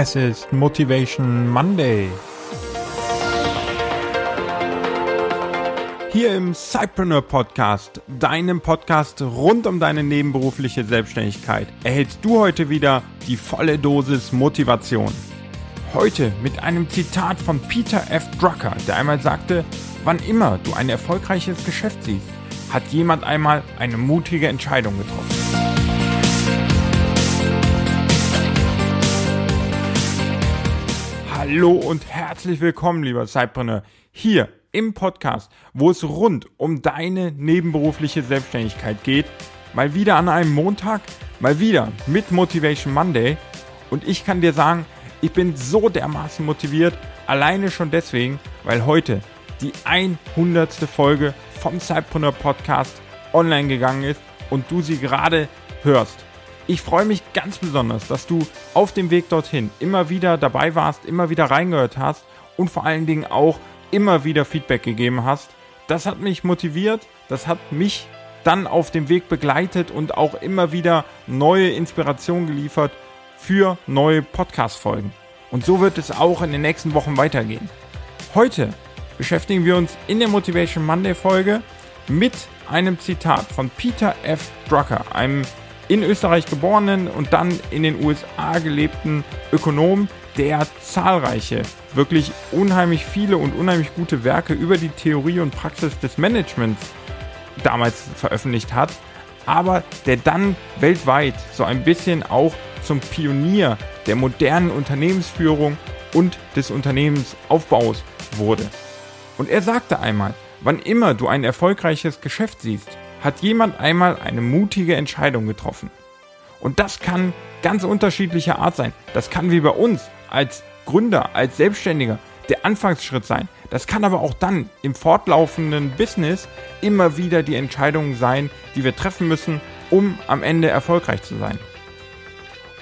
Es ist Motivation Monday. Hier im Cypreneur Podcast, deinem Podcast rund um deine nebenberufliche Selbstständigkeit, erhältst du heute wieder die volle Dosis Motivation. Heute mit einem Zitat von Peter F. Drucker, der einmal sagte, wann immer du ein erfolgreiches Geschäft siehst, hat jemand einmal eine mutige Entscheidung getroffen. Hallo und herzlich willkommen, lieber Sidepreneur, hier im Podcast, wo es rund um deine nebenberufliche Selbstständigkeit geht. Mal wieder an einem Montag, mal wieder mit Motivation Monday. Und ich kann dir sagen, ich bin so dermaßen motiviert, alleine schon deswegen, weil heute die 100. Folge vom Cypreneur Podcast online gegangen ist und du sie gerade hörst. Ich freue mich ganz besonders, dass du auf dem Weg dorthin immer wieder dabei warst, immer wieder reingehört hast und vor allen Dingen auch immer wieder Feedback gegeben hast. Das hat mich motiviert, das hat mich dann auf dem Weg begleitet und auch immer wieder neue Inspiration geliefert für neue Podcast-Folgen. Und so wird es auch in den nächsten Wochen weitergehen. Heute beschäftigen wir uns in der Motivation Monday-Folge mit einem Zitat von Peter F. Drucker, einem in Österreich geborenen und dann in den USA gelebten Ökonom, der zahlreiche, wirklich unheimlich viele und unheimlich gute Werke über die Theorie und Praxis des Managements damals veröffentlicht hat, aber der dann weltweit so ein bisschen auch zum Pionier der modernen Unternehmensführung und des Unternehmensaufbaus wurde. Und er sagte einmal, wann immer du ein erfolgreiches Geschäft siehst, hat jemand einmal eine mutige Entscheidung getroffen. Und das kann ganz unterschiedlicher Art sein. Das kann wie bei uns als Gründer, als Selbstständiger der Anfangsschritt sein. Das kann aber auch dann im fortlaufenden Business immer wieder die Entscheidungen sein, die wir treffen müssen, um am Ende erfolgreich zu sein.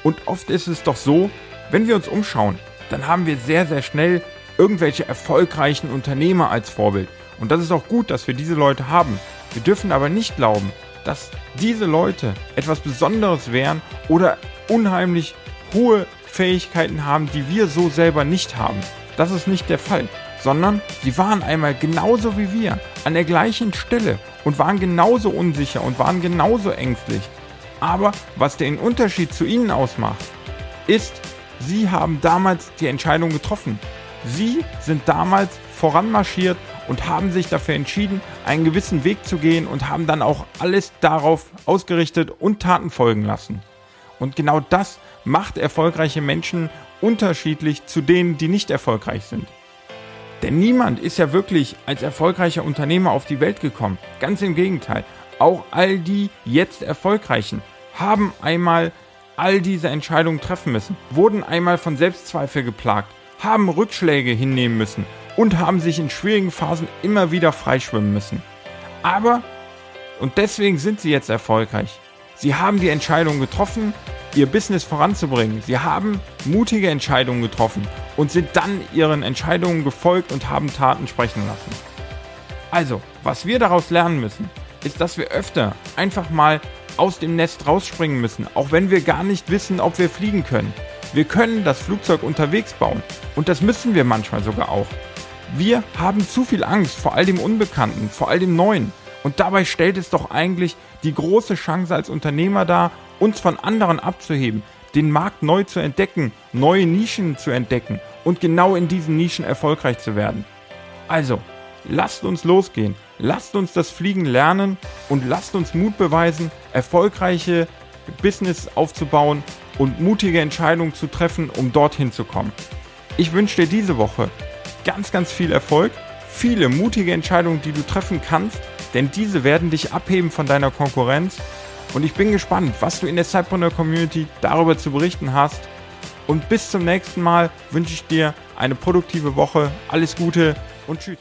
Und oft ist es doch so, wenn wir uns umschauen, dann haben wir sehr, sehr schnell irgendwelche erfolgreichen Unternehmer als Vorbild. Und das ist auch gut, dass wir diese Leute haben. Wir dürfen aber nicht glauben, dass diese Leute etwas Besonderes wären oder unheimlich hohe Fähigkeiten haben, die wir so selber nicht haben. Das ist nicht der Fall, sondern sie waren einmal genauso wie wir, an der gleichen Stelle und waren genauso unsicher und waren genauso ängstlich. Aber was den Unterschied zu ihnen ausmacht, ist, sie haben damals die Entscheidung getroffen. Sie sind damals voranmarschiert und haben sich dafür entschieden, einen gewissen Weg zu gehen und haben dann auch alles darauf ausgerichtet und Taten folgen lassen. Und genau das macht erfolgreiche Menschen unterschiedlich zu denen, die nicht erfolgreich sind. Denn niemand ist ja wirklich als erfolgreicher Unternehmer auf die Welt gekommen. Ganz im Gegenteil, auch all die jetzt Erfolgreichen haben einmal all diese Entscheidungen treffen müssen, wurden einmal von Selbstzweifel geplagt, haben Rückschläge hinnehmen müssen und haben sich in schwierigen Phasen immer wieder freischwimmen müssen. Aber, und deswegen sind sie jetzt erfolgreich, sie haben die Entscheidung getroffen, ihr Business voranzubringen. Sie haben mutige Entscheidungen getroffen und sind dann ihren Entscheidungen gefolgt und haben Taten sprechen lassen. Also, was wir daraus lernen müssen, ist, dass wir öfter einfach mal aus dem Nest rausspringen müssen, auch wenn wir gar nicht wissen, ob wir fliegen können. Wir können das Flugzeug unterwegs bauen und das müssen wir manchmal sogar auch. Wir haben zu viel Angst vor all dem Unbekannten, vor all dem Neuen. Und dabei stellt es doch eigentlich die große Chance als Unternehmer dar, uns von anderen abzuheben, den Markt neu zu entdecken, neue Nischen zu entdecken und genau in diesen Nischen erfolgreich zu werden. Also, lasst uns losgehen, lasst uns das Fliegen lernen und lasst uns Mut beweisen, erfolgreiche Business aufzubauen und mutige Entscheidungen zu treffen, um dorthin zu kommen. Ich wünsche dir diese Woche ganz, ganz viel Erfolg, viele mutige Entscheidungen, die du treffen kannst, denn diese werden dich abheben von deiner Konkurrenz und ich bin gespannt, was du in der Sidepreneur Community darüber zu berichten hast und bis zum nächsten Mal wünsche ich dir eine produktive Woche, alles Gute und tschüss.